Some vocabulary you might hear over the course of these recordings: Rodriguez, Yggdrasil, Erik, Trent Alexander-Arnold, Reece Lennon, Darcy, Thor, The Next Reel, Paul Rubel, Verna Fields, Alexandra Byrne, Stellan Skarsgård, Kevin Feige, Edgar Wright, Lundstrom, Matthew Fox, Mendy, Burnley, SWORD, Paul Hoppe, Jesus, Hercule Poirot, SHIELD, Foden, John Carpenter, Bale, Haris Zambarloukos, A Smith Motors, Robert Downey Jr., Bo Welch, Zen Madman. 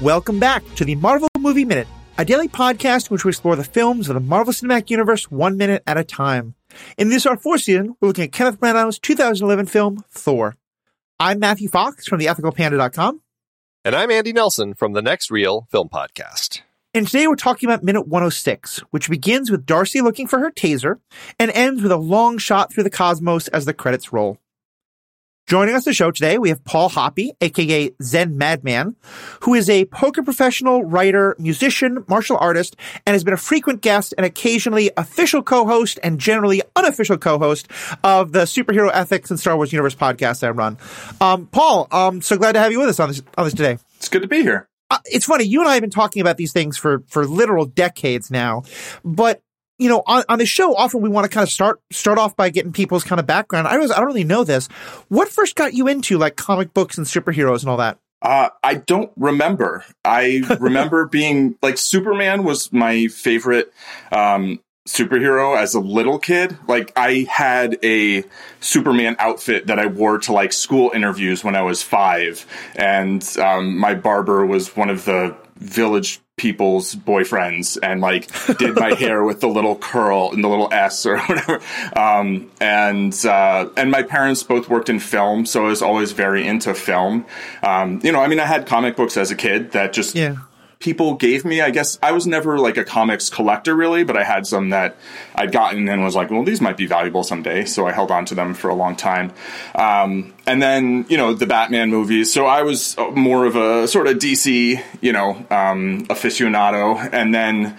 Welcome back to the Marvel Movie Minute, a daily podcast in which we explore the films of the Marvel Cinematic Universe 1 minute at a time. In this, our fourth season, we're looking at Kenneth Branagh's 2011 film, Thor. I'm Matthew Fox from theethicalpanda.com. And I'm Andy Nelson from The Next Reel Film Podcast. And today we're talking about Minute 106, which begins with Darcy looking for her taser and ends with a long shot through the cosmos as the credits roll. Joining us on the show today, we have Paul Hoppe, a.k.a. ZenMadman, who is a poker professional, writer, musician, martial artist, and has been a frequent guest and occasionally official co-host and generally unofficial co-host of the Superhero Ethics and Star Wars Universe podcast I run. Paul, I'm so glad to have you with us on this today. It's good to be here. It's funny, you and I have been talking about these things for literal decades now, but you know, on the show, often we want to kind of start off by getting people's kind of background. I don't really know this. What first got you into like comic books and superheroes and all that? I don't remember. I remember being like Superman was my favorite superhero as a little kid. Like I had a Superman outfit that I wore to like school interviews when I was 5, and my barber was one of the village people's boyfriends and like did my hair with the little curl and the little S or whatever. And my parents both worked in film, so I was always very into film. You know, I mean, I had comic books as a kid that just people gave me, I guess. I was never like a comics collector really, but I had some that I'd gotten and was like, well, these might be valuable someday. So I held on to them for a long time. And then, you know, the Batman movies. So I was more of a sort of DC, you know, aficionado. And then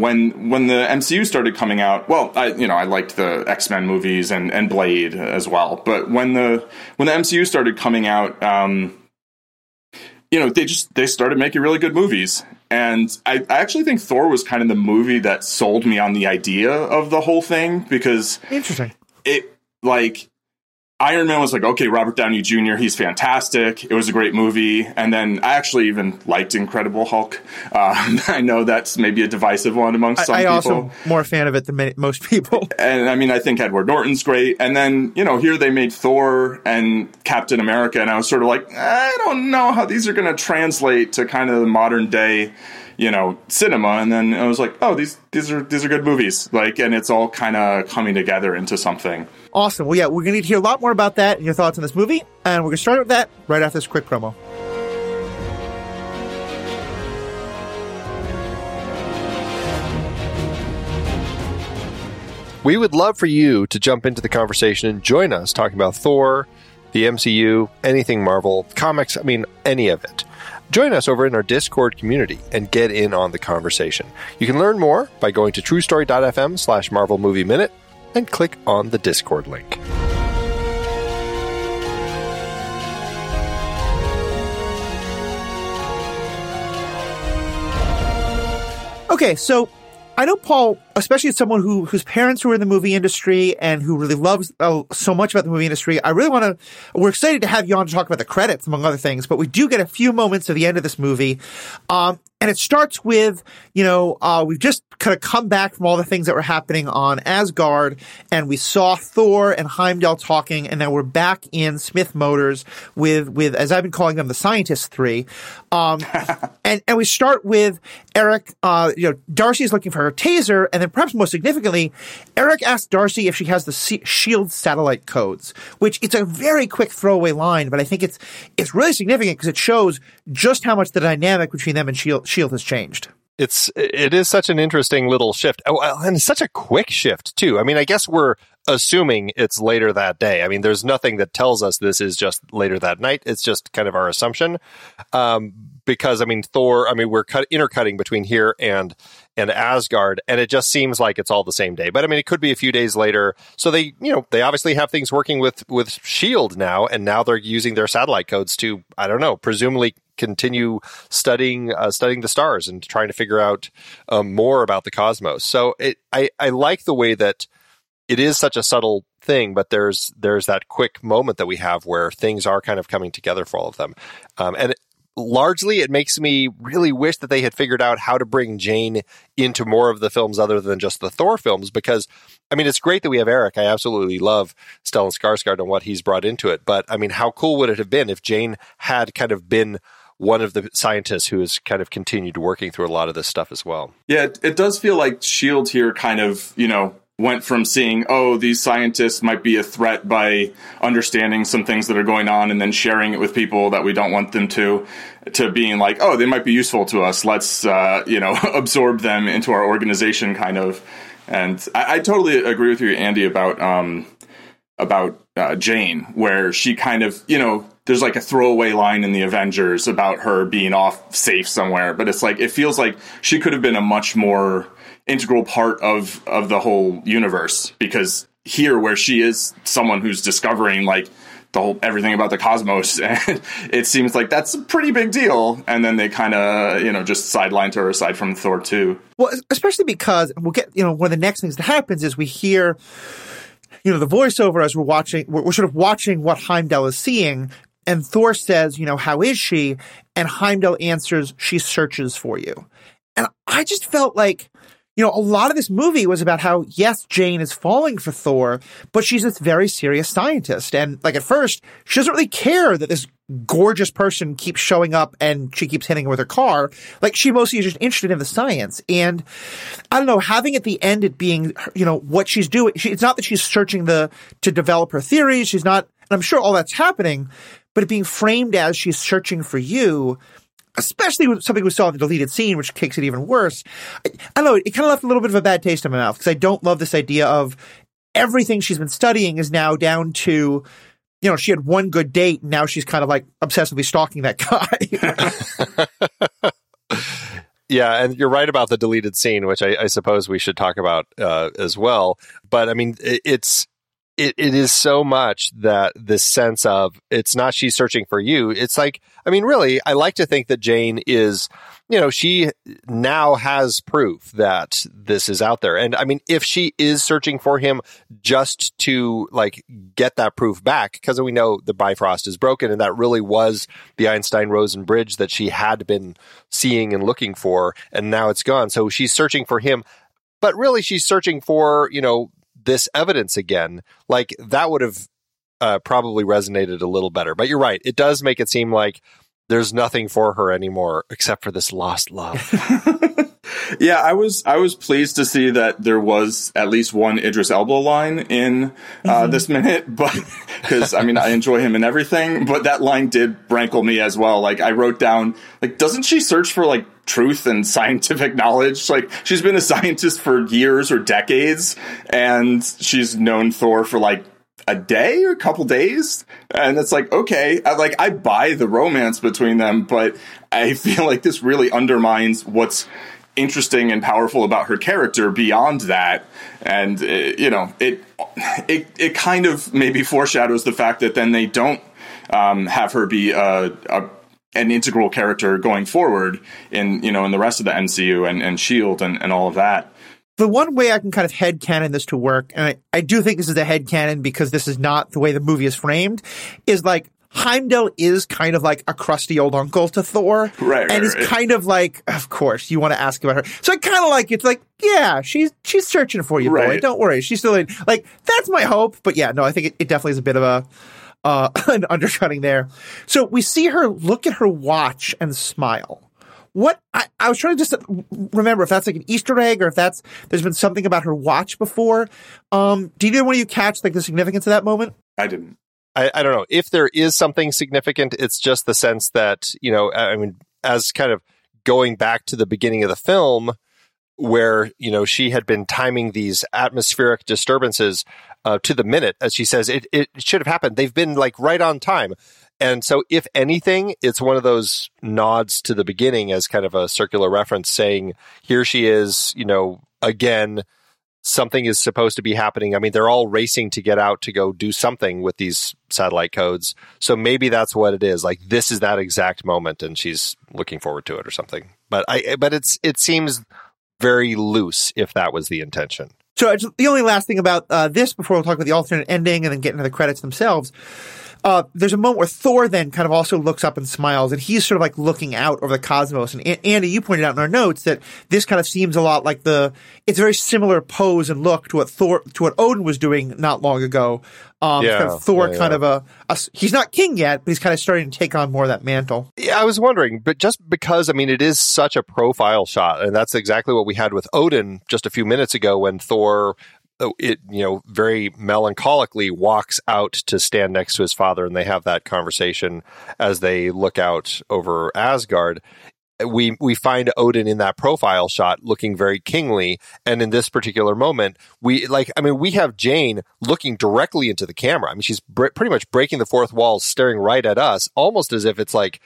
when the MCU started coming out, well, I liked the X-Men movies and Blade as well. But when the MCU started coming out, you know, they started making really good movies. And I actually think Thor was kind of the movie that sold me on the idea of the whole thing, because it like Iron Man was like, okay, Robert Downey Jr., he's fantastic. It was a great movie. And then I actually even liked Incredible Hulk. I know that's maybe a divisive one amongst some people. I also more a fan of it than most people. And I mean, I think Edward Norton's great. And then, you know, here they made Thor and Captain America. And I was sort of like, I don't know how these are going to translate to kind of the modern day, you know, cinema. And then I was like, oh, these are good movies. Like, and it's all kind of coming together into something. Awesome. Well, yeah, we're going to need to hear a lot more about that and your thoughts on this movie. And we're going to start with that right after this quick promo. We would love for you to jump into the conversation and join us talking about Thor, the MCU, anything Marvel, comics, I mean, any of it. Join us over in our Discord community and get in on the conversation. You can learn more by going to truestory.fm/Marvel Movie Minute. and click on the Discord link. Okay, so I know Paul, especially as someone whose parents were in the movie industry and who really loves so much about the movie industry, we're excited to have you on to talk about the credits, among other things, but we do get a few moments at the end of this movie. And it starts with, you know, we've just kind of come back from all the things that were happening on Asgard, and we saw Thor and Heimdall talking, and now we're back in Smith Motors with as I've been calling them, the Scientist Three. And we start with Eric, you know, Darcy's looking for her taser, and then perhaps most significantly, Eric asks Darcy if she has the SHIELD satellite codes, which it's a very quick throwaway line, but I think it's really significant because it shows just how much the dynamic between them and SHIELD has changed. It is such an interesting little shift. Oh, and such a quick shift, too. I mean, I guess we're assuming it's later that day. I mean, there's nothing that tells us this is just later that night. It's just kind of our assumption. Because, I mean, Thor, I mean, we're intercutting between here and Asgard, and it just seems like it's all the same day. But, I mean, it could be a few days later. So they obviously have things working with SHIELD now, and now they're using their satellite codes to, I don't know, presumably continue studying the stars and trying to figure out more about the cosmos. So I like the way that it is such a subtle thing, but there's that quick moment that we have where things are kind of coming together for all of them. Largely, it makes me really wish that they had figured out how to bring Jane into more of the films other than just the Thor films, because, I mean, it's great that we have Eric. I absolutely love Stellan Skarsgård and what he's brought into it. But, I mean, how cool would it have been if Jane had kind of been one of the scientists who has kind of continued working through a lot of this stuff as well. Yeah, it does feel like SHIELD here kind of, you know, went from seeing, oh, these scientists might be a threat by understanding some things that are going on and then sharing it with people that we don't want them to being like, oh, they might be useful to us. Let's, you know, absorb them into our organization kind of. And I totally agree with you, Andy, about Jane, where she kind of, you know, there's like a throwaway line in the Avengers about her being off safe somewhere. But it's like, it feels like she could have been a much more integral part of the whole universe, because here where she is someone who's discovering like the whole everything about the cosmos, and it seems like that's a pretty big deal. And then they kind of, you know, just sidelined her aside from Thor 2. Well, especially because we'll get, you know, one of the next things that happens is we hear, you know, the voiceover as we're watching, we're sort of watching what Heimdall is seeing. And Thor says, you know, how is she? And Heimdall answers, she searches for you. And I just felt like, you know, a lot of this movie was about how, yes, Jane is falling for Thor, but she's this very serious scientist. And, like, at first, she doesn't really care that this gorgeous person keeps showing up and she keeps hitting her with her car. Like, she mostly is just interested in the science. And, I don't know, having at the end it being, you know, what she's doing. It's not that she's searching to develop her theories. She's not, and I'm sure all that's happening, but it being framed as she's searching for you, especially with something we saw in the deleted scene, which makes it even worse. I don't know, it kind of left a little bit of a bad taste in my mouth, because I don't love this idea of everything she's been studying is now down to, you know, she had one good date, and now she's kind of like obsessively stalking that guy. Yeah, and you're right about the deleted scene, which I suppose we should talk about as well. But I mean, It is so much that this sense of it's not she's searching for you. It's like, I mean, really, I like to think that Jane is, you know, she now has proof that this is out there. And I mean, if she is searching for him just to like get that proof back, because we know the Bifrost is broken, and that really was the Einstein-Rosen bridge that she had been seeing and looking for, and now it's gone. So she's searching for him, but really she's searching for, you know, this evidence again. Like, that would have probably resonated a little better. But you're right, it does make it seem like there's nothing for her anymore except for this lost love. Yeah, I was pleased to see that there was at least one Idris Elba line in this minute, but because I mean I enjoy him and everything, but that line did rankle me as well. Like, I wrote down, like, doesn't she search for like truth and scientific knowledge? Like, she's been a scientist for years or decades, and she's known Thor for like a day or a couple days, and it's like, okay, I buy the romance between them, but I feel like this really undermines what's interesting and powerful about her character beyond that. And you know, it kind of maybe foreshadows the fact that then they don't have her be an integral character going forward in, you know, in the rest of the MCU and SHIELD and all of that. The one way I can kind of headcanon this to work, and I do think this is a headcanon because this is not the way the movie is framed, is like, Heimdall is kind of like a crusty old uncle to Thor. Right. And he's kind of like, of course, you want to ask about her. So I kind of like, it's like, yeah, she's searching for you, right, boy. Don't worry. She's still in. Like, that's my hope. But yeah, no, I think it definitely is a bit of an undercutting there. So we see her look at her watch and smile. What I was trying to just remember if that's like an Easter egg or if that's there's been something about her watch before. Did either one of you catch like the significance of that moment? I didn't. I don't know if there is something significant. It's just the sense that, you know, I mean, as kind of going back to the beginning of the film where, you know, she had been timing these atmospheric disturbances to the minute, as she says, it should have happened. They've been like right on time. And so if anything, it's one of those nods to the beginning as kind of a circular reference saying, here she is, you know, again, something is supposed to be happening. I mean, they're all racing to get out to go do something with these satellite codes. So maybe that's what it is. Like, this is that exact moment, and she's looking forward to it or something. But it seems very loose if that was the intention. So the only last thing about this before we'll talk about the alternate ending and then get into the credits themselves There's a moment where Thor then kind of also looks up and smiles, and he's sort of like looking out over the cosmos. And Andy, you pointed out in our notes that this kind of seems a lot like it's a very similar pose and look to what Odin was doing not long ago. He's not king yet, but he's kind of starting to take on more of that mantle. Yeah, I was wondering, but just because, I mean, it is such a profile shot, and that's exactly what we had with Odin just a few minutes ago when Thor, very melancholically walks out to stand next to his father, and they have that conversation as they look out over Asgard. We find Odin in that profile shot looking very kingly, and in this particular moment, we have Jane looking directly into the camera. I mean, she's pretty much breaking the fourth wall, staring right at us, almost as if it's like,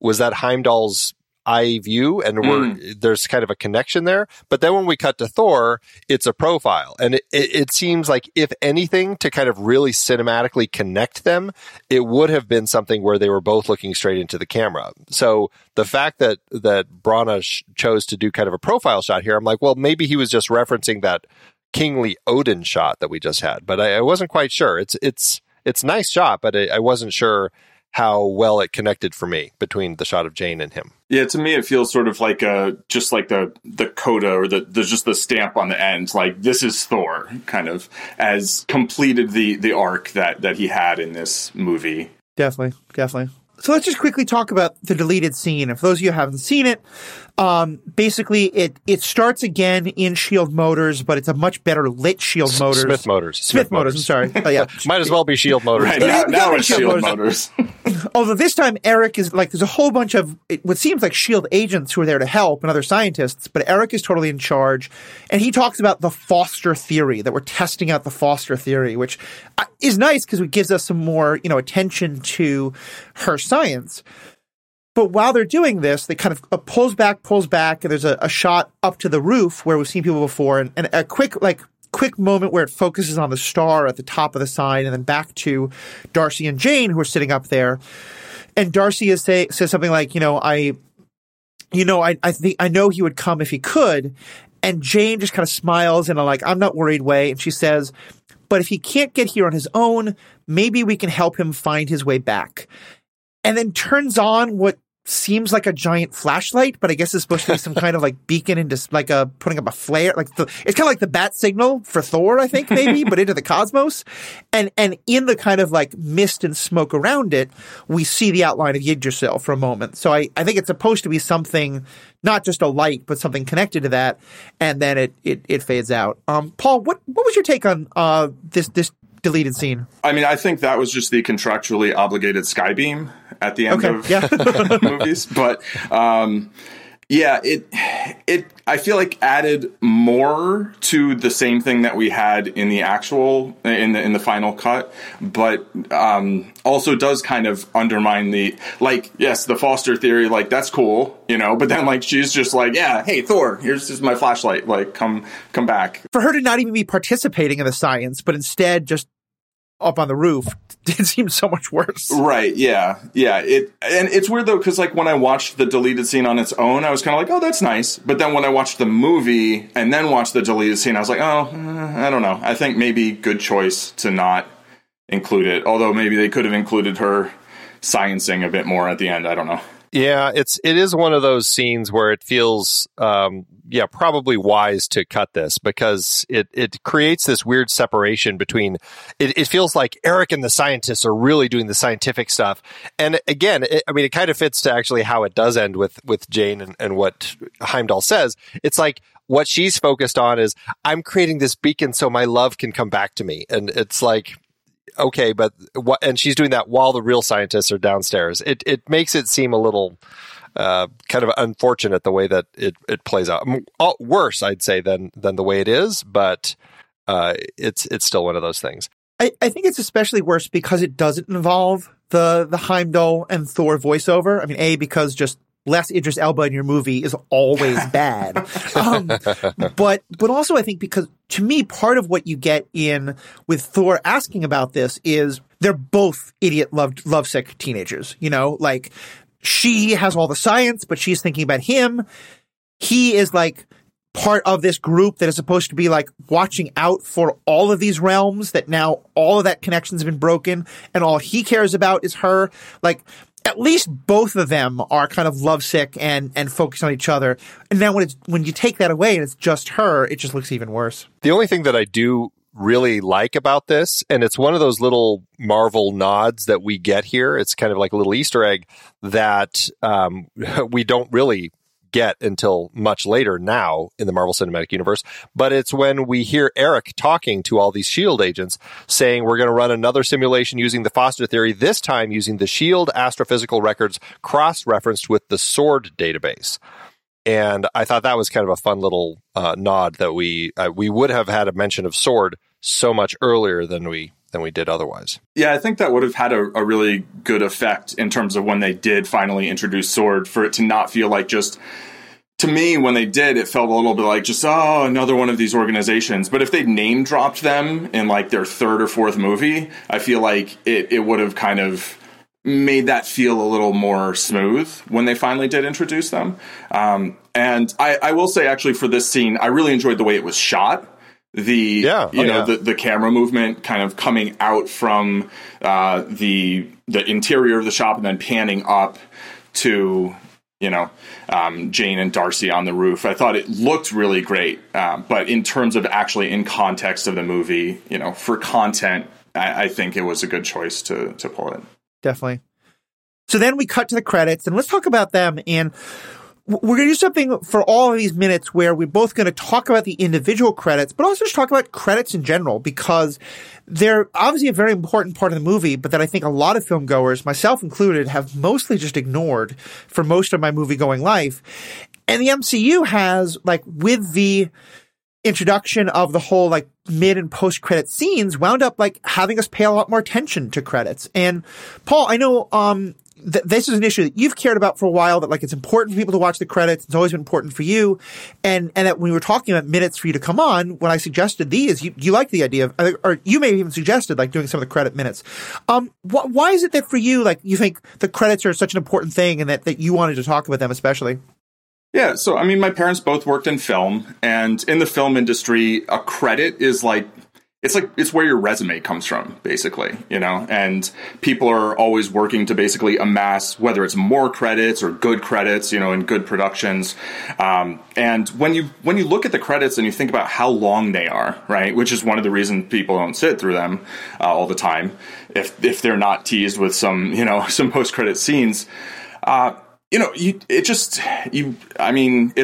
was that Heimdall's eye view? And there's kind of a connection there. But then when we cut to Thor, it's a profile, and it seems like, if anything, to kind of really cinematically connect them, it would have been something where they were both looking straight into the camera. So the fact that Branagh chose to do kind of a profile shot here, I'm like, well, maybe he was just referencing that kingly Odin shot that we just had, but I wasn't quite sure. It's a nice shot, but I wasn't sure how well it connected for me between the shot of Jane and him. Yeah, to me, it feels sort of like just like the coda, or there's just the stamp on the end, like this is Thor, kind of, as completed the arc that he had in this movie. Definitely. So let's just quickly talk about the deleted scene. And for those of you who haven't seen it, basically it starts again in SHIELD Motors, but it's a much better lit SHIELD Motors. Smith Motors, I'm sorry. Oh, yeah. Might as well be SHIELD Motors. Right, now it's SHIELD Motors. Although this time Eric is like, there's a whole bunch of what seems like SHIELD agents who are there to help and other scientists, but Eric is totally in charge. And he talks about the Foster Theory, that we're testing out the Foster Theory, which is nice because it gives us some more, attention to her science. But while they're doing this, they kind of pulls back, and there's a shot up to the roof where we've seen people before, and a quick moment where it focuses on the star at the top of the sign, and then back to Darcy and Jane, who are sitting up there. And Darcy says something like, I know he would come if he could. And Jane just kind of smiles in a I'm not worried way, and she says, but if he can't get here on his own, maybe we can help him find his way back. And then turns on what seems like a giant flashlight, but I guess it's supposed to be some kind of beacon, into putting up a flare. It's kind of like the bat signal for Thor, I think, maybe, but into the cosmos. And in the kind of mist and smoke around it, we see the outline of Yggdrasil for a moment. So I think it's supposed to be something, not just a light, but something connected to that. And then it fades out. Paul, what was your take on this deleted scene? I mean, I think that was just the contractually obligated sky beam at the end of movies. But it I feel like added more to the same thing that we had in the actual in the final cut, but also does kind of undermine the yes, the Foster Theory, that's cool, but then she's just hey, Thor, here's just my flashlight, come back. For her to not even be participating in the science, but instead just up on the roof, did seem so much worse. Right, yeah. And it's weird, though, because, when I watched the deleted scene on its own, I was kind of oh, that's nice. But then when I watched the movie and then watched the deleted scene, I was I don't know. I think maybe good choice to not include it, although maybe they could have included her sciencing a bit more at the end. I don't know. Yeah, it is one of those scenes where it feels, probably wise to cut this, because it creates this weird separation between, it feels like Eric and the scientists are really doing the scientific stuff. And again, it kind of fits to actually how it does end with Jane and what Heimdall says. It's what she's focused on is, I'm creating this beacon so my love can come back to me. And it's okay, but what? And she's doing that while the real scientists are downstairs. It makes it seem a little kind of unfortunate the way that it plays out. Worse, I'd say, than the way it is, but it's still one of those things. I think it's especially worse because it doesn't involve the Heimdall and Thor voiceover. I mean, because just less Idris Elba in your movie is always bad. But also I think because, to me, part of what you get in with Thor asking about this is they're both idiot lovesick teenagers. She has all the science, but she's thinking about him. He is part of this group that is supposed to be like watching out for all of these realms, that now all of that connection's been broken and all he cares about is her. Like, at least both of them are kind of lovesick and focused on each other. And now when you take that away and it's just her, it just looks even worse. The only thing that I do really like about this, and it's one of those little Marvel nods that we get here, it's kind of like a little Easter egg that we don't really get until much later now in the Marvel Cinematic Universe, but it's when we hear Eric talking to all these SHIELD agents saying, we're going to run another simulation using the Foster Theory, this time using the SHIELD astrophysical records cross-referenced with the SWORD database. And I thought that was kind of a fun little nod that we would have had a mention of SWORD so much earlier than we did otherwise. Yeah, I think that would have had a really good effect in terms of when they did finally introduce SWORD, for it to not feel like just, to me, when they did, it felt a little bit like just, oh, another one of these organizations. But if they name dropped them in like their third or fourth movie, I feel like it would have kind of made that feel a little more smooth when they finally did introduce them. And I will say, actually, for this scene, I really enjoyed the way it was shot. The camera movement kind of coming out from the interior of the shop and then panning up to, Jane and Darcy on the roof. I thought it looked really great. But in terms of actually in context of the movie, for content, I think it was a good choice to pull it. Definitely. So then we cut to the credits, and let's talk about them. And we're going to do something for all of these minutes where we're both going to talk about the individual credits, but also just talk about credits in general, because they're obviously a very important part of the movie, but that I think a lot of filmgoers, myself included, have mostly just ignored for most of my movie-going life. And the MCU has, like, with the introduction of the whole, like, mid and post credit scenes, wound up, like, having us pay a lot more attention to credits. And Paul, I know, this is an issue that you've cared about for a while, that, like, it's important for people to watch the credits. It's always been important for you. And that when we were talking about minutes for you to come on, when I suggested these, you liked the idea of, or you may have even suggested, like, doing some of the credit minutes. Why is it that for you, like, you think the credits are such an important thing and that you wanted to talk about them especially? Yeah, so, I mean, my parents both worked in film, and in the film industry, a credit is like, it's where your resume comes from, basically, and people are always working to basically amass, whether it's more credits or good credits, in good productions. And when you look at the credits and you think about how long they are, right, which is one of the reasons people don't sit through them all the time, if they're not teased with some post-credit scenes, it's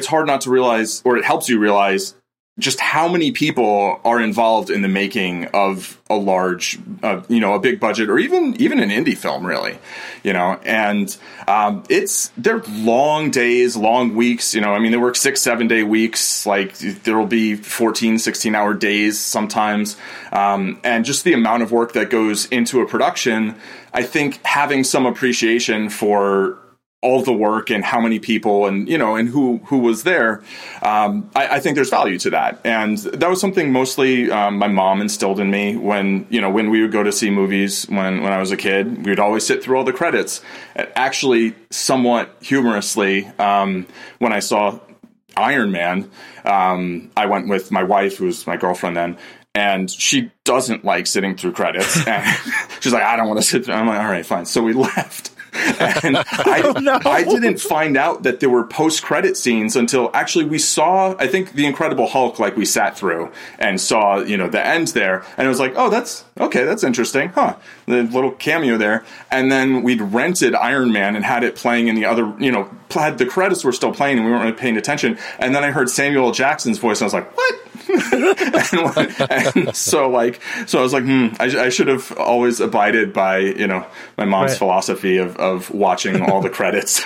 hard not to realize, or it helps you realize, just how many people are involved in the making of a large, a big budget, or even an indie film, really, and they're long days, long weeks, they work 6-7 day weeks, like there'll be 14, 16 hour days sometimes. And just the amount of work that goes into a production, I think having some appreciation for all the work and how many people and, and who was there. I think there's value to that. And that was something mostly my mom instilled in me when we would go to see movies when I was a kid. We would always sit through all the credits. Actually, somewhat humorously, when I saw Iron Man, I went with my wife, who was my girlfriend then, and she doesn't like sitting through credits. And she's like, I don't want to sit through. I'm like, all right, fine. So we left. And I didn't find out that there were post-credit scenes until actually we saw, I think, The Incredible Hulk, like we sat through and saw, the end there. And it was like, oh, that's okay. That's interesting. Huh. The little cameo there. And then we'd rented Iron Man and had it playing in the other, the credits were still playing and we weren't really paying attention. And then I heard Samuel L. Jackson's voice and I was like, what? So I was like, I should have always abided by, my mom's philosophy of watching all the credits.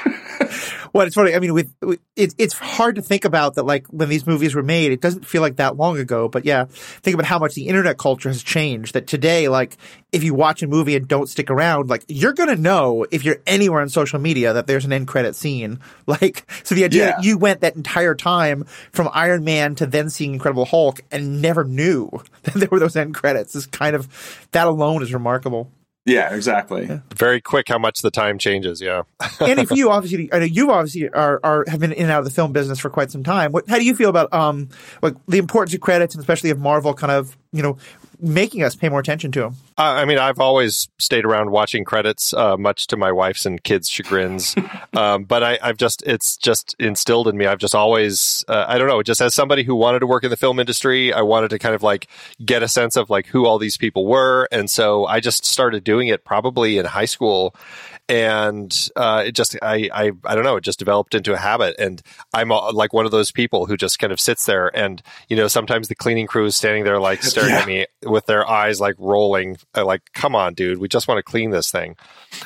Well, it's funny. I mean, it's hard to think about that, like, when these movies were made, it doesn't feel like that long ago. But yeah, think about how much the internet culture has changed, that today, like, if you watch a movie and don't stick around, like, you're going to know if you're anywhere on social media that there's an end credit scene. Like, so the idea that you went that entire time from Iron Man to then seeing Incredible Hulk and never knew that there were those end credits is kind of, that alone is remarkable. Yeah, exactly. Yeah. Very quick how much the time changes, yeah. And if you obviously, I know you obviously are have been in and out of the film business for quite some time. How do you feel about like the importance of credits, and especially of Marvel kind of, you know, making us pay more attention to them? I mean, I've always stayed around watching credits, much to my wife's and kids' chagrins. But I've just, it's just instilled in me. I've just always, I don't know, just as somebody who wanted to work in the film industry, I wanted to kind of like get a sense of like who all these people were. And so I just started doing it probably in high school. And it just, I don't know, it just developed into a habit. And I'm like one of those people who just kind of sits there and, you know, sometimes the cleaning crew is standing there like staring at me with their eyes like rolling, like, come on, dude, we just want to clean this thing.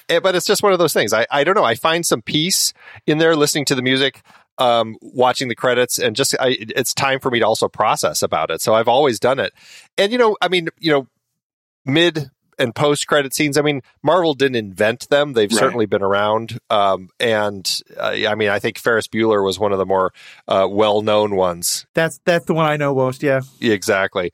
But it's just one of those things. I don't know. I find some peace in there listening to the music, watching the credits, and just it's time for me to also process about it. So I've always done it. And, you know, I mean, you know, mid and post-credit scenes, I mean, Marvel didn't invent them. They've certainly been around. I mean, I think Ferris Bueller was one of the more well-known ones. That's the one I know most, yeah. Exactly.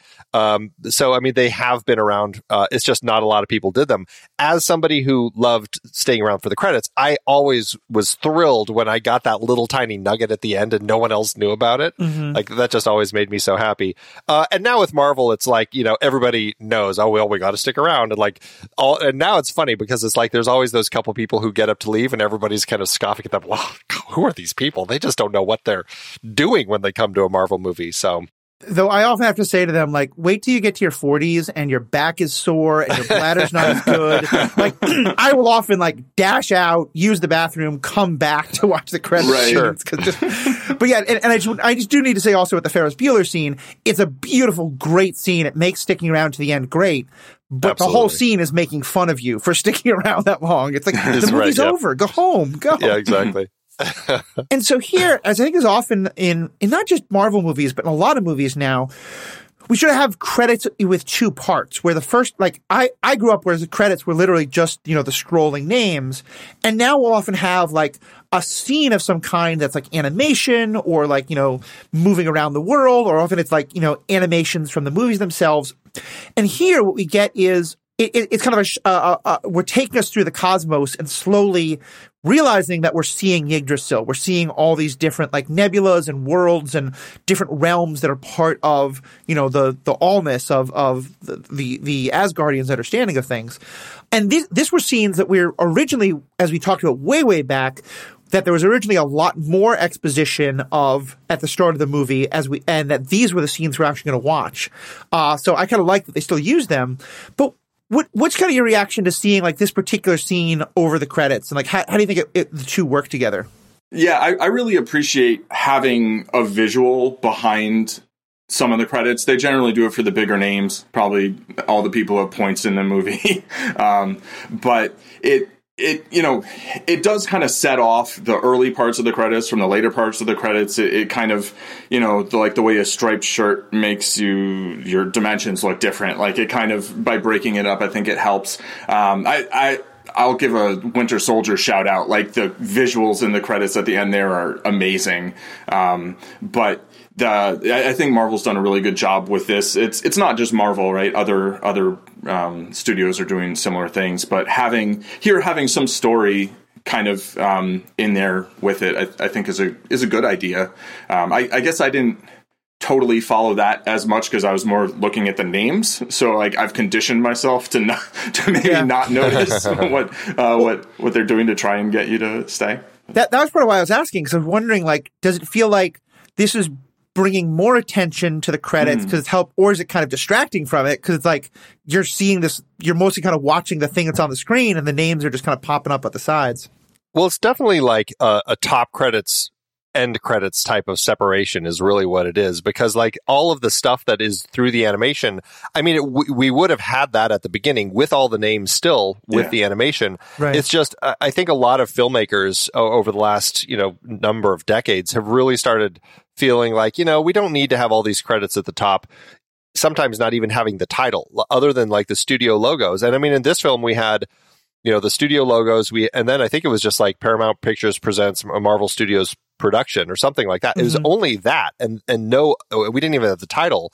So, I mean, they have been around. It's just not a lot of people did them. As somebody who loved staying around for the credits, I always was thrilled when I got that little tiny nugget at the end and no one else knew about it. Mm-hmm. Like, that just always made me so happy. And now with Marvel, it's like, you know, everybody knows, oh, well, we got to stick around. And like all, and now it's funny because it's like there's always those couple people who get up to leave, and everybody's kind of scoffing at them. Well, who are these people? They just don't know what they're doing when they come to a Marvel movie. So, though I often have to say to them, like, wait till you get to your 40s and your back is sore and your bladder's not as good. Like, I will often like dash out, use the bathroom, come back to watch the credits. Right. Sure. But yeah, and I just do need to say also with the Ferris Bueller scene, it's a beautiful, great scene. It makes sticking around to the end great. But Absolutely. The whole scene is making fun of you for sticking around that long. It's like, the movie's over. Go home. Go. Yeah, exactly. And so here, as I think is often in not just Marvel movies, but in a lot of movies now, we should have credits with two parts where the first, like I grew up where the credits were literally just, you know, the scrolling names. And now we'll often have like a scene of some kind that's like animation or like, you know, moving around the world, or often it's like, you know, animations from the movies themselves. And here what we get is it's kind of we're taking us through the cosmos and slowly realizing that we're seeing Yggdrasil. We're seeing all these different like nebulas and worlds and different realms that are part of, you know, the allness of the Asgardians' understanding of things. And this were scenes that we're originally, as we talked about way back, that there was originally a lot more exposition of at the start of the movie, and that these were the scenes we're actually going to watch. So I kind of like that they still use them. But what's kind of your reaction to seeing like this particular scene over the credits, and like how do you think the two work together? Yeah, I really appreciate having a visual behind some of the credits. They generally do it for the bigger names, probably all the people who have points in the movie, but it, you know, it does kind of set off the early parts of the credits from the later parts of the credits. It kind of, you know, like the way a striped shirt makes your dimensions look different. Like it kind of, by breaking it up, I think it helps. I'll give a Winter Soldier shout out. Like the visuals in the credits at the end there are amazing. But I think Marvel's done a really good job with this. It's not just Marvel, right? Other studios are doing similar things, but having some story kind of in there with it, I think is a good idea. I guess I didn't totally follow that as much because I was more looking at the names. So like I've conditioned myself to maybe not notice what they're doing to try and get you to stay. That was part of why I was asking, because I was wondering, like, does it feel like this is bringing more attention to the credits because it's help, or is it kind of distracting from it? Because it's like you're seeing this, you're mostly kind of watching the thing that's on the screen, and the names are just kind of popping up at the sides. Well, it's definitely like a top credits, end credits type of separation is really what it is, because like all of the stuff that is through the animation, I mean, we would have had that at the beginning with all the names still with the animation. Right. It's just, I think a lot of filmmakers over the last, you know, number of decades have really started feeling like, you know, we don't need to have all these credits at the top, sometimes not even having the title other than like the studio logos. And I mean, in this film we had you know, the studio logos. And then I think it was just like Paramount Pictures presents a Marvel Studios production or something like that. Mm-hmm. It was only that, and no, we didn't even have the title.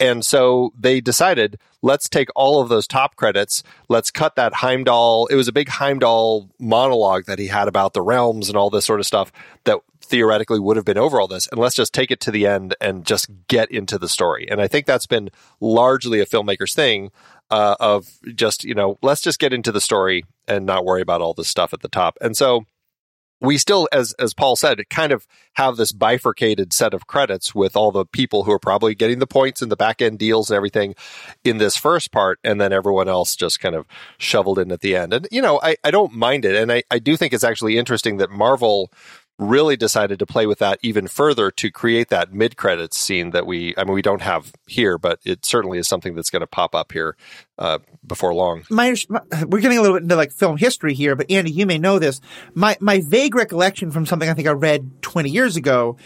And so they decided, let's take all of those top credits, let's cut that Heimdall. It was a big Heimdall monologue that he had about the realms and all this sort of stuff that theoretically would have been over all this, and let's just take it to the end and just get into the story. And I think that's been largely a filmmaker's thing, of just, you know, let's just get into the story and not worry about all this stuff at the top. And so we still, as Paul said, kind of have this bifurcated set of credits with all the people who are probably getting the points and the back-end deals and everything in this first part, and then everyone else just kind of shoveled in at the end. And, you know, I don't mind it, and I do think it's actually interesting that Marvel really decided to play with that even further to create that mid-credits scene that we don't have here, but it certainly is something that's going to pop up here before long. We're getting a little bit into like film history here, but Andy, you may know this. My vague recollection from something I think I read 20 years ago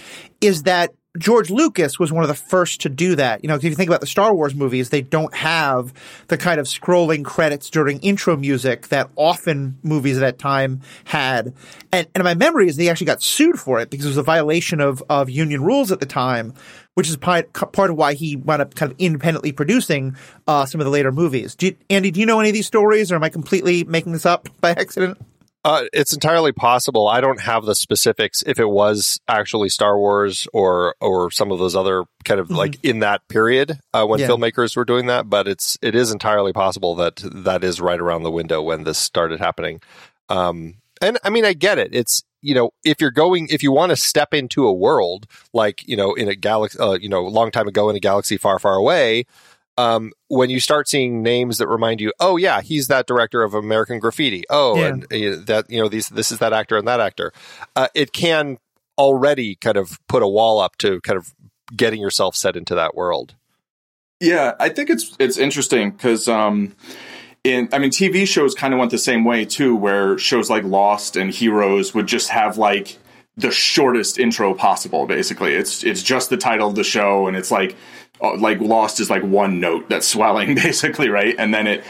is that George Lucas was one of the first to do that. You know, if you think about the Star Wars movies, they don't have the kind of scrolling credits during intro music that often movies at that time had. And my memory is they actually got sued for it because it was a violation of union rules at the time, which is part of why he wound up kind of independently producing some of the later movies. Andy, do you know any of these stories, or am I completely making this up by accident? It's entirely possible. I don't have the specifics if it was actually Star Wars or some of those other kind of like in that period when filmmakers were doing that. But it is entirely possible that is right around the window when this started happening. And I mean, I get it. It's, you know, if you want to step into a world like, you know, in a galaxy, you know, a long time ago in a galaxy far, far away. When you start seeing names that remind you, oh yeah, he's that director of American Graffiti. Oh, yeah. And that, you know, this is that actor and that actor. It can already kind of put a wall up to kind of getting yourself set into that world. Yeah, I think it's interesting because TV shows kind of went the same way too, where shows like Lost and Heroes would just have like the shortest intro possible. Basically, it's just the title of the show, and it's like. Like Lost is like one note that's swelling basically. Right. And then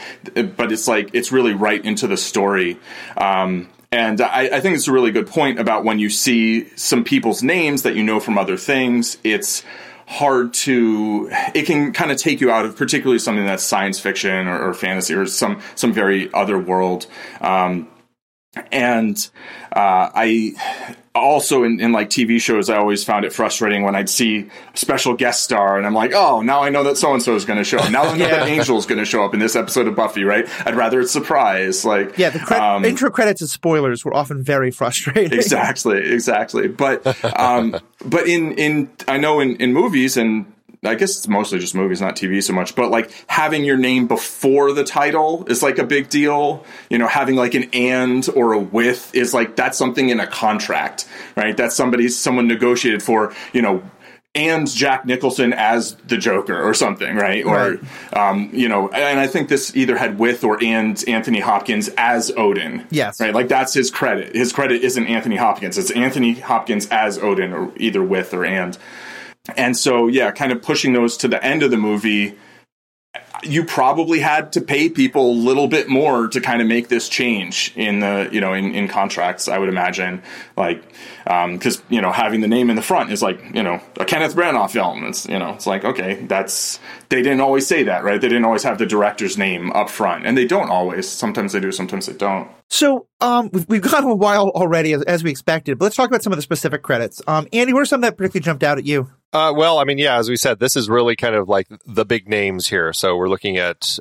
but it's like, it's really right into the story. And I think it's a really good point about when you see some people's names that you know from other things, it's hard to, it can kind of take you out of particularly something that's science fiction or fantasy or some very other world. I also in like TV shows, I always found it frustrating when I'd see a special guest star and I'm like, oh, now I know that so-and-so is going to show up. Now I know that Angel is going to show up in this episode of Buffy, right? I'd rather it's surprise. Like, yeah, the intro credits and spoilers were often very frustrating. Exactly. But, but I know in movies, and I guess it's mostly just movies, not TV so much, but like having your name before the title is like a big deal. You know, having like an and or a with is like, that's something in a contract, right? That's someone negotiated for, you know, and Jack Nicholson as the Joker or something, right? Or, you know, and I think this either had with or and Anthony Hopkins as Odin. Yes. Right? Like that's his credit. His credit isn't Anthony Hopkins. It's Anthony Hopkins as Odin or either with or and. And so, yeah, kind of pushing those to the end of the movie, you probably had to pay people a little bit more to kind of make this change in the, you know, in contracts, I would imagine, like, because, you know, having the name in the front is like, you know, a Kenneth Branagh film. It's, you know, it's like, okay, they didn't always say that, right? They didn't always have the director's name up front, and they don't always. Sometimes they do, sometimes they don't. So we've gone a while already, as we expected, but let's talk about some of the specific credits. Andy, what are some that particularly jumped out at you? Well, I mean, yeah, as we said, this is really kind of like the big names here. So we're looking at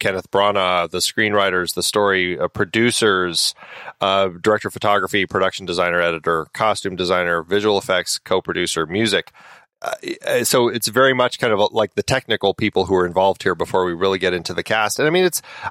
Kenneth Branagh, the screenwriters, the story producers, director of photography, production designer, editor, costume designer, visual effects, co-producer, music. So it's very much kind of like the technical people who are involved here before we really get into the cast. And I mean,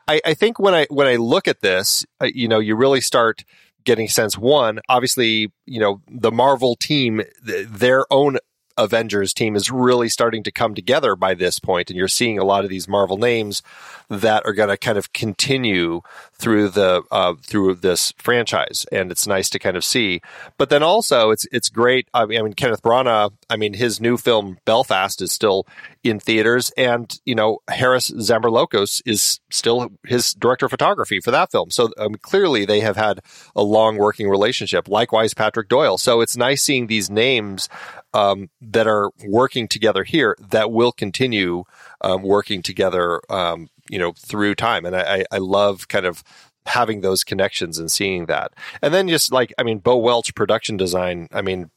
I think when I look at this, you know, you really start getting sense. One, obviously, you know, the Marvel team, their own Avengers team is really starting to come together by this point, and you're seeing a lot of these Marvel names that are going to kind of continue through the through this franchise, and it's nice to kind of see. But then also, it's great. I mean, Kenneth Branagh. I mean, his new film Belfast is still in theaters, and you know, Haris Zambarloukos is still his director of photography for that film. So clearly, they have had a long working relationship. Likewise, Patrick Doyle. So it's nice seeing these names that are working together here that will continue working together, you know, through time. And I love kind of having those connections and seeing that. And then just like, I mean, Bo Welch production design, I mean,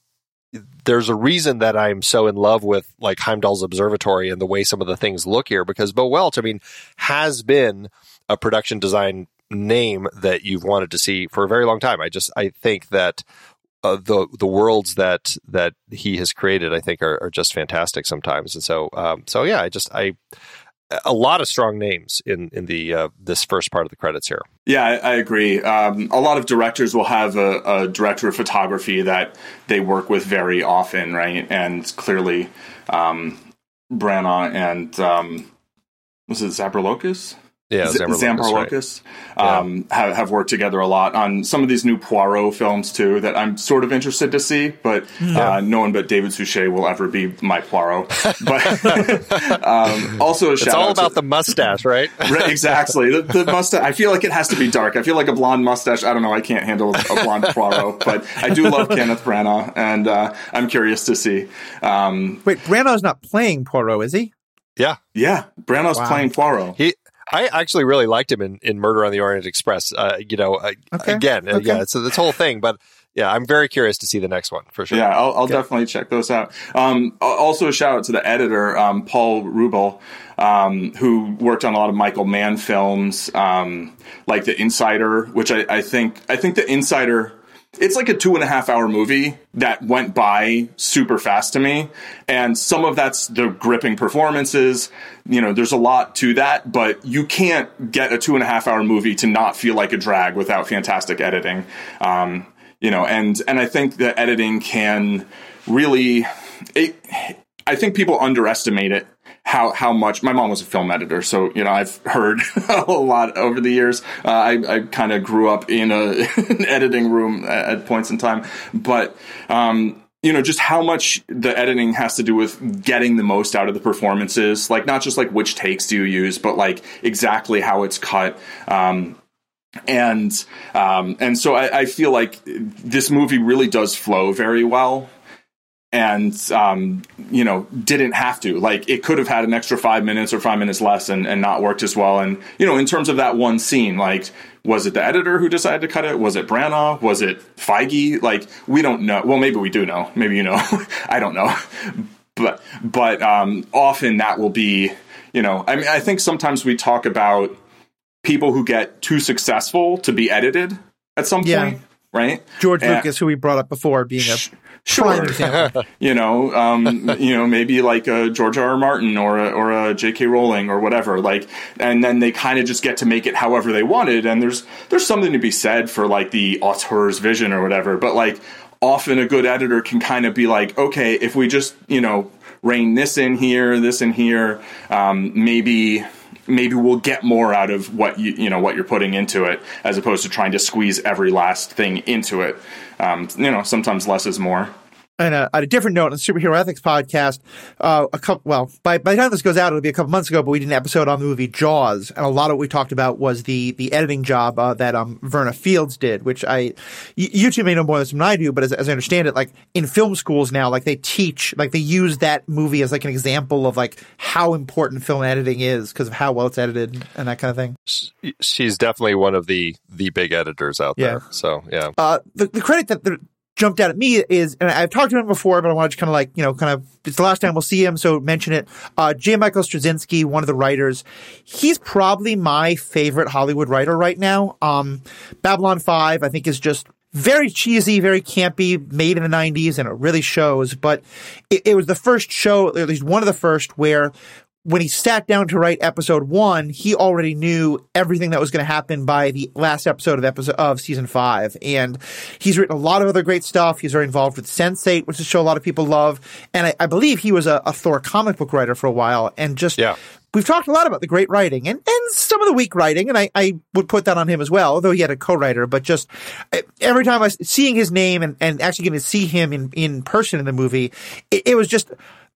there's a reason that I'm so in love with like Heimdall's Observatory and the way some of the things look here, because Bo Welch, I mean, has been a production design name that you've wanted to see for a very long time. I think that the worlds that he has created, I think, are just fantastic sometimes. And so, yeah, I a lot of strong names in the this first part of the credits here. Yeah, I agree. A lot of directors will have a director of photography that they work with very often, right? And clearly, Branagh and was it Zambarloukos? Yeah, Zambarloukos, right. Have worked together a lot on some of these new Poirot films, too, that I'm sort of interested to see, but no one but David Suchet will ever be my Poirot. But also a shout-out. It's all about the mustache, right? Exactly. The mustache. I feel like it has to be dark. I feel like a blonde mustache, I don't know, I can't handle a blonde Poirot, but I do love Kenneth Branagh, and I'm curious to see. Wait, Branagh's not playing Poirot, is he? Yeah. Yeah, Branagh's playing Poirot. I actually really liked him in Murder on the Orient Express. It's this whole thing, but yeah, I'm very curious to see the next one for sure. Yeah, I'll definitely check those out. Also, a shout out to the editor, Paul Rubel, who worked on a lot of Michael Mann films, like The Insider, which I think The Insider. It's like a 2.5-hour movie that went by super fast to me. And some of that's the gripping performances. You know, there's a lot to that, but you can't get a 2.5-hour movie to not feel like a drag without fantastic editing. You know, and I think the editing can really, I think people underestimate it. How much? My mom was a film editor, so you know I've heard a lot over the years. I kind of grew up in an editing room at points in time, but you know, just how much the editing has to do with getting the most out of the performances. Like not just like which takes do you use, but like exactly how it's cut. And so I feel like this movie really does flow very well. And, you know, didn't have to. Like, it could have had an extra 5 minutes or 5 minutes less and not worked as well. And, you know, in terms of that one scene, like, was it the editor who decided to cut it? Was it Branagh? Was it Feige? Like, we don't know. Well, maybe we do know. Maybe you know. I don't know. But often that will be, you know, I mean, I think sometimes we talk about people who get too successful to be edited at some point, right? George Lucas, who we brought up before, being a... Sure, you know, maybe like a George R. R. Martin or a J.K. Rowling or whatever, like, and then they kind of just get to make it however they wanted. And there's something to be said for like the auteur's vision or whatever. But like, often a good editor can kind of be like, okay, if we just, you know, rein this in here, maybe we'll get more out of what what you're putting into it, as opposed to trying to squeeze every last thing into it. You know, sometimes less is more. And on a different note, on the Superhero Ethics podcast, by the time this goes out, it'll be a couple months ago, but we did an episode on the movie Jaws, and a lot of what we talked about was the editing job that Verna Fields did, which you two may know more of this than I do, but as I understand it, like, in film schools now, like, they teach, like, they use that movie as, like, an example of, like, how important film editing is because of how well it's edited and that kind of thing. She's definitely one of the big editors out there, so, yeah. The credit that... jumped out at me is, and I've talked to him before, but I want to kind of like, you know, kind of, it's the last time we'll see him, so mention it. J. Michael Straczynski, one of the writers, he's probably my favorite Hollywood writer right now. Babylon 5, I think, is just very cheesy, very campy, made in the 90s, and it really shows. But it was the first show, or at least one of the first, where when he sat down to write episode 1, he already knew everything that was going to happen by the last episode of season 5. And he's written a lot of other great stuff. He's very involved with Sense8, which is a show a lot of people love. And I believe he was a Thor comic book writer for a while. And just we've talked a lot about the great writing and some of the weak writing, and I would put that on him as well, although he had a co-writer. But just every time I was seeing his name and actually getting to see him in person in the movie, it was just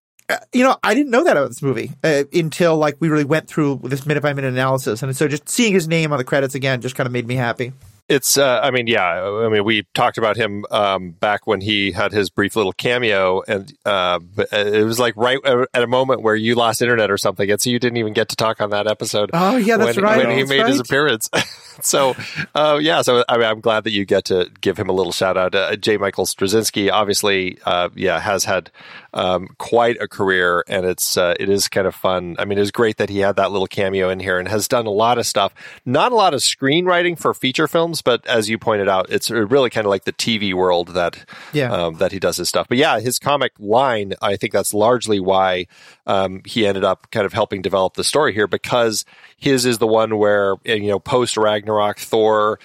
– I didn't know that about this movie until like we really went through this minute-by-minute analysis. And so just seeing his name on the credits again just kind of made me happy. It's, we talked about him back when he had his brief little cameo, and it was like right at a moment where you lost internet or something, and so you didn't even get to talk on that episode. Oh, yeah, that's right. When he made his appearance. So I'm glad that you get to give him a little shout-out. J. Michael Straczynski, obviously, has had quite a career, and it is kind of fun. I mean, it was great that he had that little cameo in here and has done a lot of stuff. Not a lot of screenwriting for feature films, but as you pointed out, it's really kind of like the TV world that he does his stuff. But yeah, his comic line, I think that's largely why he ended up kind of helping develop the story here, because his is the one where, post Ragnarok, Thor,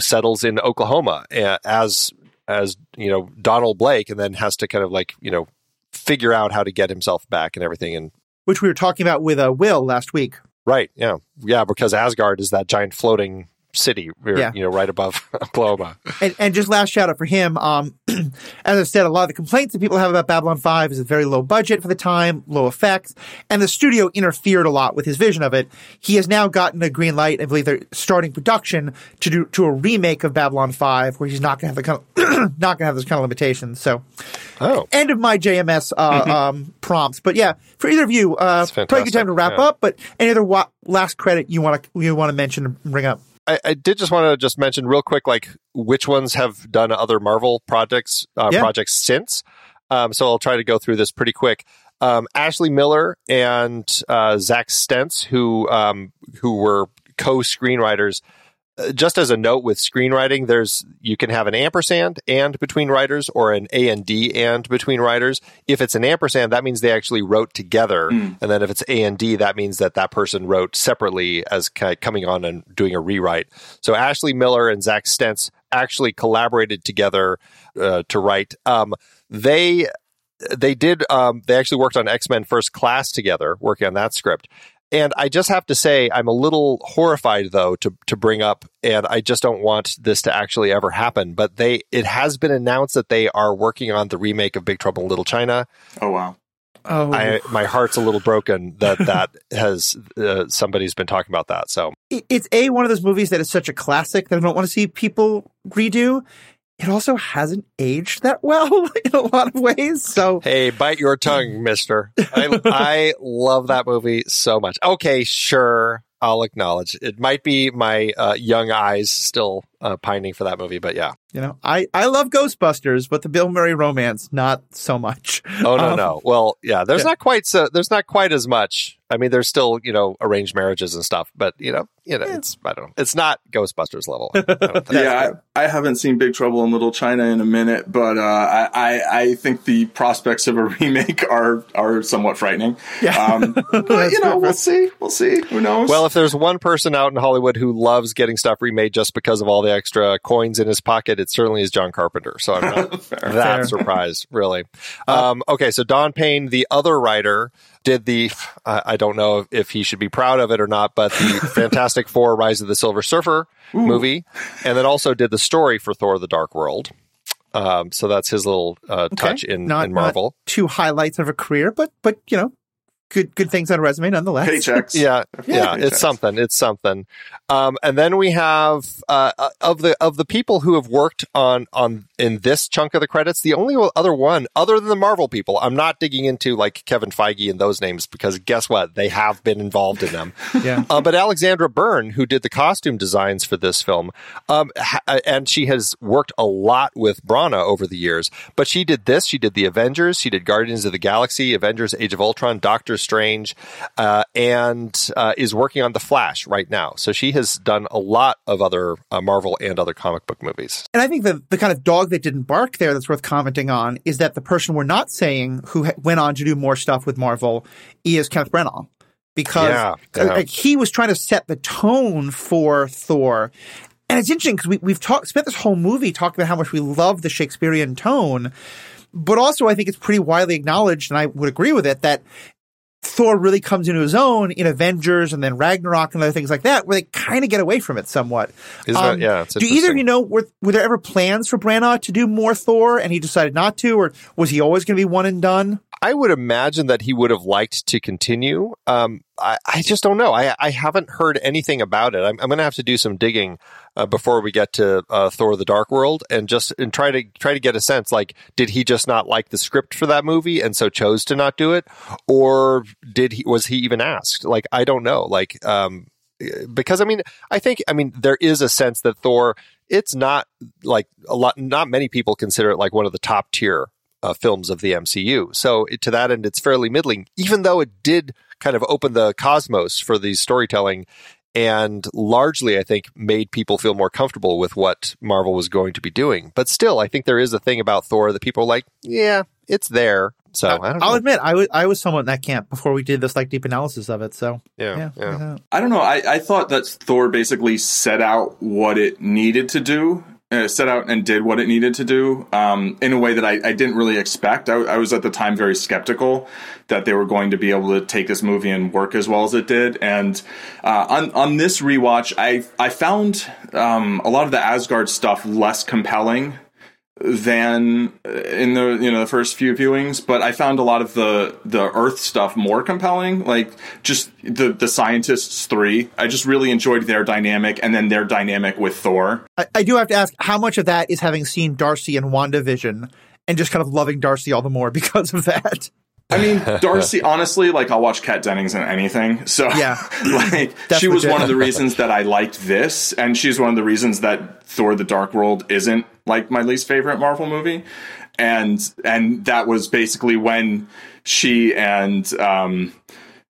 settles in Oklahoma as Donald Blake, and then has to kind of figure out how to get himself back and everything. And which we were talking about with Will last week. Right. Yeah. Yeah. Because Asgard is that giant floating city, right above Oklahoma. And just last shout out for him. As I've said, a lot of the complaints that people have about Babylon 5 is a very low budget for the time, low effects, and the studio interfered a lot with his vision of it. He has now gotten a green light. I believe they're starting production to a remake of Babylon 5, where he's not going to have those kind of limitations. So, end of my JMS prompts. But yeah, for either of you, probably good time to wrap up. But any other last credit you want to mention and bring up? I did just want to mention real quick, which ones have done other Marvel projects since. So I'll try to go through this pretty quick. Ashley Miller and Zach Stentz, who were co-screenwriters. Just as a note with screenwriting, you can have an ampersand and between writers, or an A and D and between writers. If it's an ampersand, that means they actually wrote together. Mm. And then if it's A and D, that means that person wrote separately as kind of coming on and doing a rewrite. So Ashley Miller and Zach Stentz actually collaborated together to write. They actually worked on X-Men First Class together, working on that script. And I just have to say, I'm a little horrified, though, to bring up, and I just don't want this to actually ever happen, but it has been announced that they are working on the remake of Big Trouble in Little China. Oh, wow. Oh, my heart's a little broken that has somebody's been talking about that. So it's one of those movies that is such a classic that I don't want to see people redo. It also hasn't aged that well in a lot of ways. So hey, bite your tongue, mister. I love that movie so much. Okay, sure. I'll acknowledge it might be my young eyes still pining for that movie, but yeah. I love Ghostbusters, but the Bill Murray romance, not so much. Oh, no. Well, yeah, there's not quite as much. I mean, there's still, arranged marriages and stuff, but, it's not Ghostbusters level. I haven't seen Big Trouble in Little China in a minute, but I think the prospects of a remake are somewhat frightening. Yeah. But, we'll see. Who knows? Well, if there's one person out in Hollywood who loves getting stuff remade just because of all the extra coins in his pocket, it certainly is John Carpenter. So I'm not surprised, really. Okay, so Don Payne, the other writer, did the I don't know if he should be proud of it or not, but the Fantastic Four: Rise of the Silver Surfer movie, and then also did the story for Thor: The Dark World. So that's his little touch in Marvel. Not two highlights of a career, but good things on a resume nonetheless. Paychecks. Yeah, paychecks. It's something. And then we have of the people who have worked on in this chunk of the credits, the only other one other than the Marvel people. I'm not digging into Kevin Feige and those names, because guess what? They have been involved in them. Yeah. But Alexandra Byrne, who did the costume designs for this film, and she has worked a lot with Branagh over the years. But she did this. She did the Avengers. She did Guardians of the Galaxy, Avengers: Age of Ultron, Doctor Strange, and is working on The Flash right now. So she has done a lot of other Marvel and other comic book movies. And I think the kind of dog that didn't bark there that's worth commenting on is that the person we're not saying who went on to do more stuff with Marvel is Kenneth Branagh. Because he was trying to set the tone for Thor. And it's interesting because we've spent this whole movie talking about how much we love the Shakespearean tone. But also I think it's pretty widely acknowledged, and I would agree with it, that Thor really comes into his own in Avengers and then Ragnarok and other things like that, where they kind of get away from it somewhat. Do either of you know, were there ever plans for Branagh to do more Thor and he decided not to, or was he always going to be one and done? I would imagine that he would have liked to continue. I just don't know. I haven't heard anything about it. I'm going to have to do some digging before we get to Thor: The Dark World, and try to get a sense. Like, did he just not like the script for that movie and so chose to not do it, or was he even asked? Like, I don't know. Like, because I think there is a sense that Thor. It's not like a lot. Not many people consider it like one of the top tier films of the MCU. So to that end, it's fairly middling, even though it did kind of open the cosmos for the storytelling and largely, I think, made people feel more comfortable with what Marvel was going to be doing. But still, I think there is a thing about Thor that people are like, yeah, it's there. So I don't know. I'll admit, I was somewhat in that camp before we did this like deep analysis of it. So yeah. I don't know. I thought that Thor basically set out what it needed to do. Set out and did what it needed to do in a way that I didn't really expect. I was at the time very skeptical that they were going to be able to take this movie and work as well as it did. And on this rewatch, I found a lot of the Asgard stuff less compelling than in the first few viewings, but I found a lot of the Earth stuff more compelling, like just the scientists three. I just really enjoyed their dynamic, and then their dynamic with Thor. I do have to ask, how much of that is having seen Darcy and WandaVision and just kind of loving Darcy all the more because of that? I mean, Darcy, honestly, like, I'll watch Kat Dennings in anything. So, yeah, like, she was one of the reasons that I liked this, and she's one of the reasons that Thor: The Dark World isn't, like, my least favorite Marvel movie. And that was basically when she and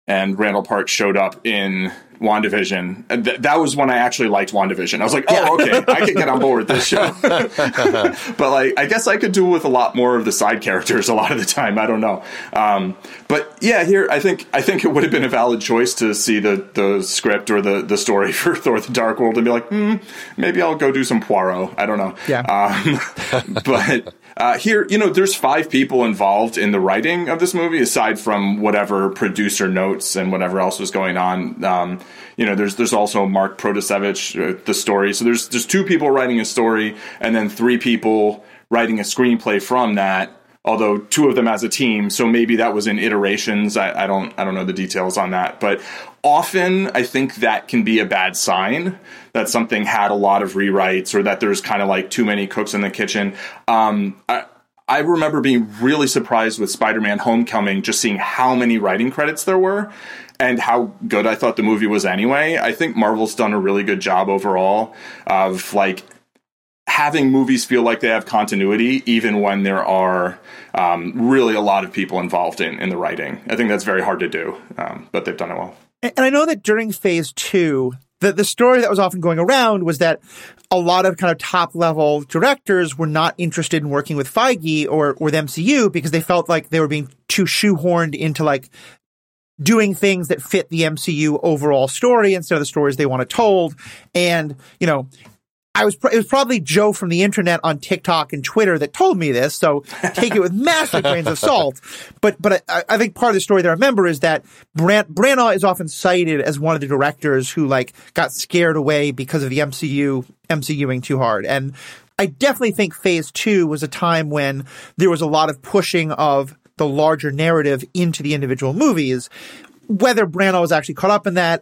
Randall Park showed up in WandaVision. That was when I actually liked WandaVision. I was like, oh, okay, I can get on board with this show. But, like, I guess I could do with a lot more of the side characters a lot of the time. I don't know. But yeah, here, I think it would have been a valid choice to see the script or the story for Thor: The Dark World and be like, maybe I'll go do some Poirot. I don't know. Yeah. But here, there's 5 people involved in the writing of this movie, aside from whatever producer notes and whatever else was going on. There's also Mark Protosevich, the story. So there's 2 people writing a story and then 3 people writing a screenplay from that, although 2 of them as a team. So maybe that was in iterations. I don't know the details on that, but often I think that can be a bad sign that something had a lot of rewrites or that there's kind of like too many cooks in the kitchen. I remember being really surprised with Spider-Man: Homecoming, just seeing how many writing credits there were and how good I thought the movie was anyway. I think Marvel's done a really good job overall of, like, having movies feel like they have continuity, even when there are really a lot of people involved in the writing. I think that's very hard to do, but they've done it well. And I know that during Phase 2, the story that was often going around was that a lot of kind of top-level directors were not interested in working with Feige or the MCU because they felt like they were being too shoehorned into, like, doing things that fit the MCU overall story instead of the stories they wanted told. And, it was probably Joe from the internet on TikTok and Twitter that told me this, so take it with massive grains of salt. But I think part of the story that I remember is that Branagh is often cited as one of the directors who, like, got scared away because of the MCUing too hard. And I definitely think Phase 2 was a time when there was a lot of pushing of the larger narrative into the individual movies. Whether Branagh was actually caught up in that,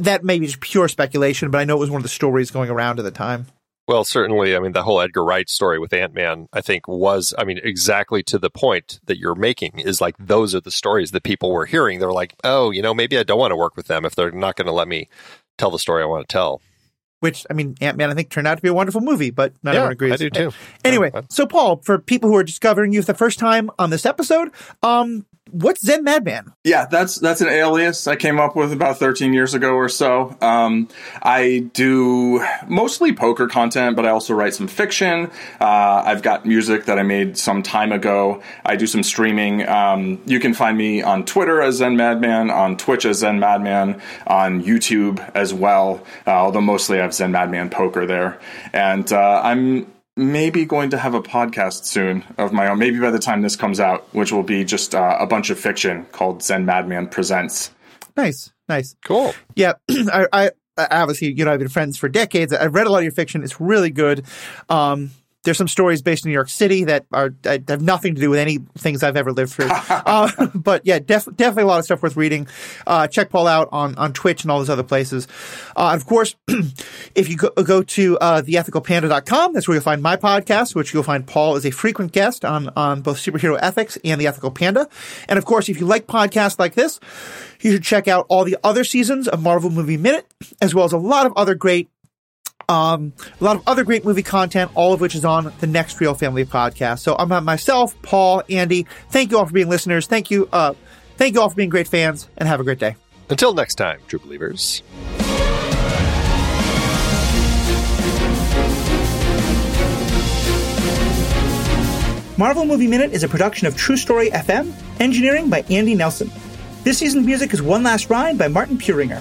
that may be just pure speculation, but I know it was one of the stories going around at the time. Well, certainly, the whole Edgar Wright story with Ant-Man, I think, was, exactly to the point that you're making is, like, those are the stories that people were hearing. They were like, oh, maybe I don't want to work with them if they're not going to let me tell the story I want to tell. Which, Ant-Man, I think, turned out to be a wonderful movie, but not everyone agrees. I do, too. Anyway, so, Paul, for people who are discovering you for the first time on this episode, what's ZenMadman? Yeah, that's an alias I came up with about 13 years ago or so. I do mostly poker content, but I also write some fiction. I've got music that I made some time ago. I do some streaming. You can find me on Twitter as ZenMadman, on Twitch as ZenMadman, on YouTube as well, although mostly I have ZenMadman Poker there. And I'm maybe going to have a podcast soon of my own, maybe by the time this comes out, which will be just a bunch of fiction called ZenMadman Presents. Nice. Cool. Yeah. I obviously, I've been friends for decades. I've read a lot of your fiction. It's really good. There's some stories based in New York City that have nothing to do with any things I've ever lived through. But yeah, definitely a lot of stuff worth reading. Check Paul out on Twitch and all those other places. And of course, if you go to theethicalpanda.com, that's where you'll find my podcast, which you'll find Paul is a frequent guest on both Superhero Ethics and The Ethical Panda. And of course, if you like podcasts like this, you should check out all the other seasons of Marvel Movie Minute, as well as a lot of other great movie content, all of which is on the Next Reel Family Podcast. So I'm myself, Paul, Andy. Thank you all for being listeners. Thank you all for being great fans, and have a great day. Until next time, true believers. Marvel Movie Minute is a production of True Story FM, engineering by Andy Nelson. This season's music is One Last Ride by Martin Puringer.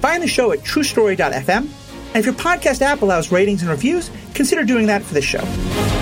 Find the show at truestory.fm. And if your podcast app allows ratings and reviews, consider doing that for this show.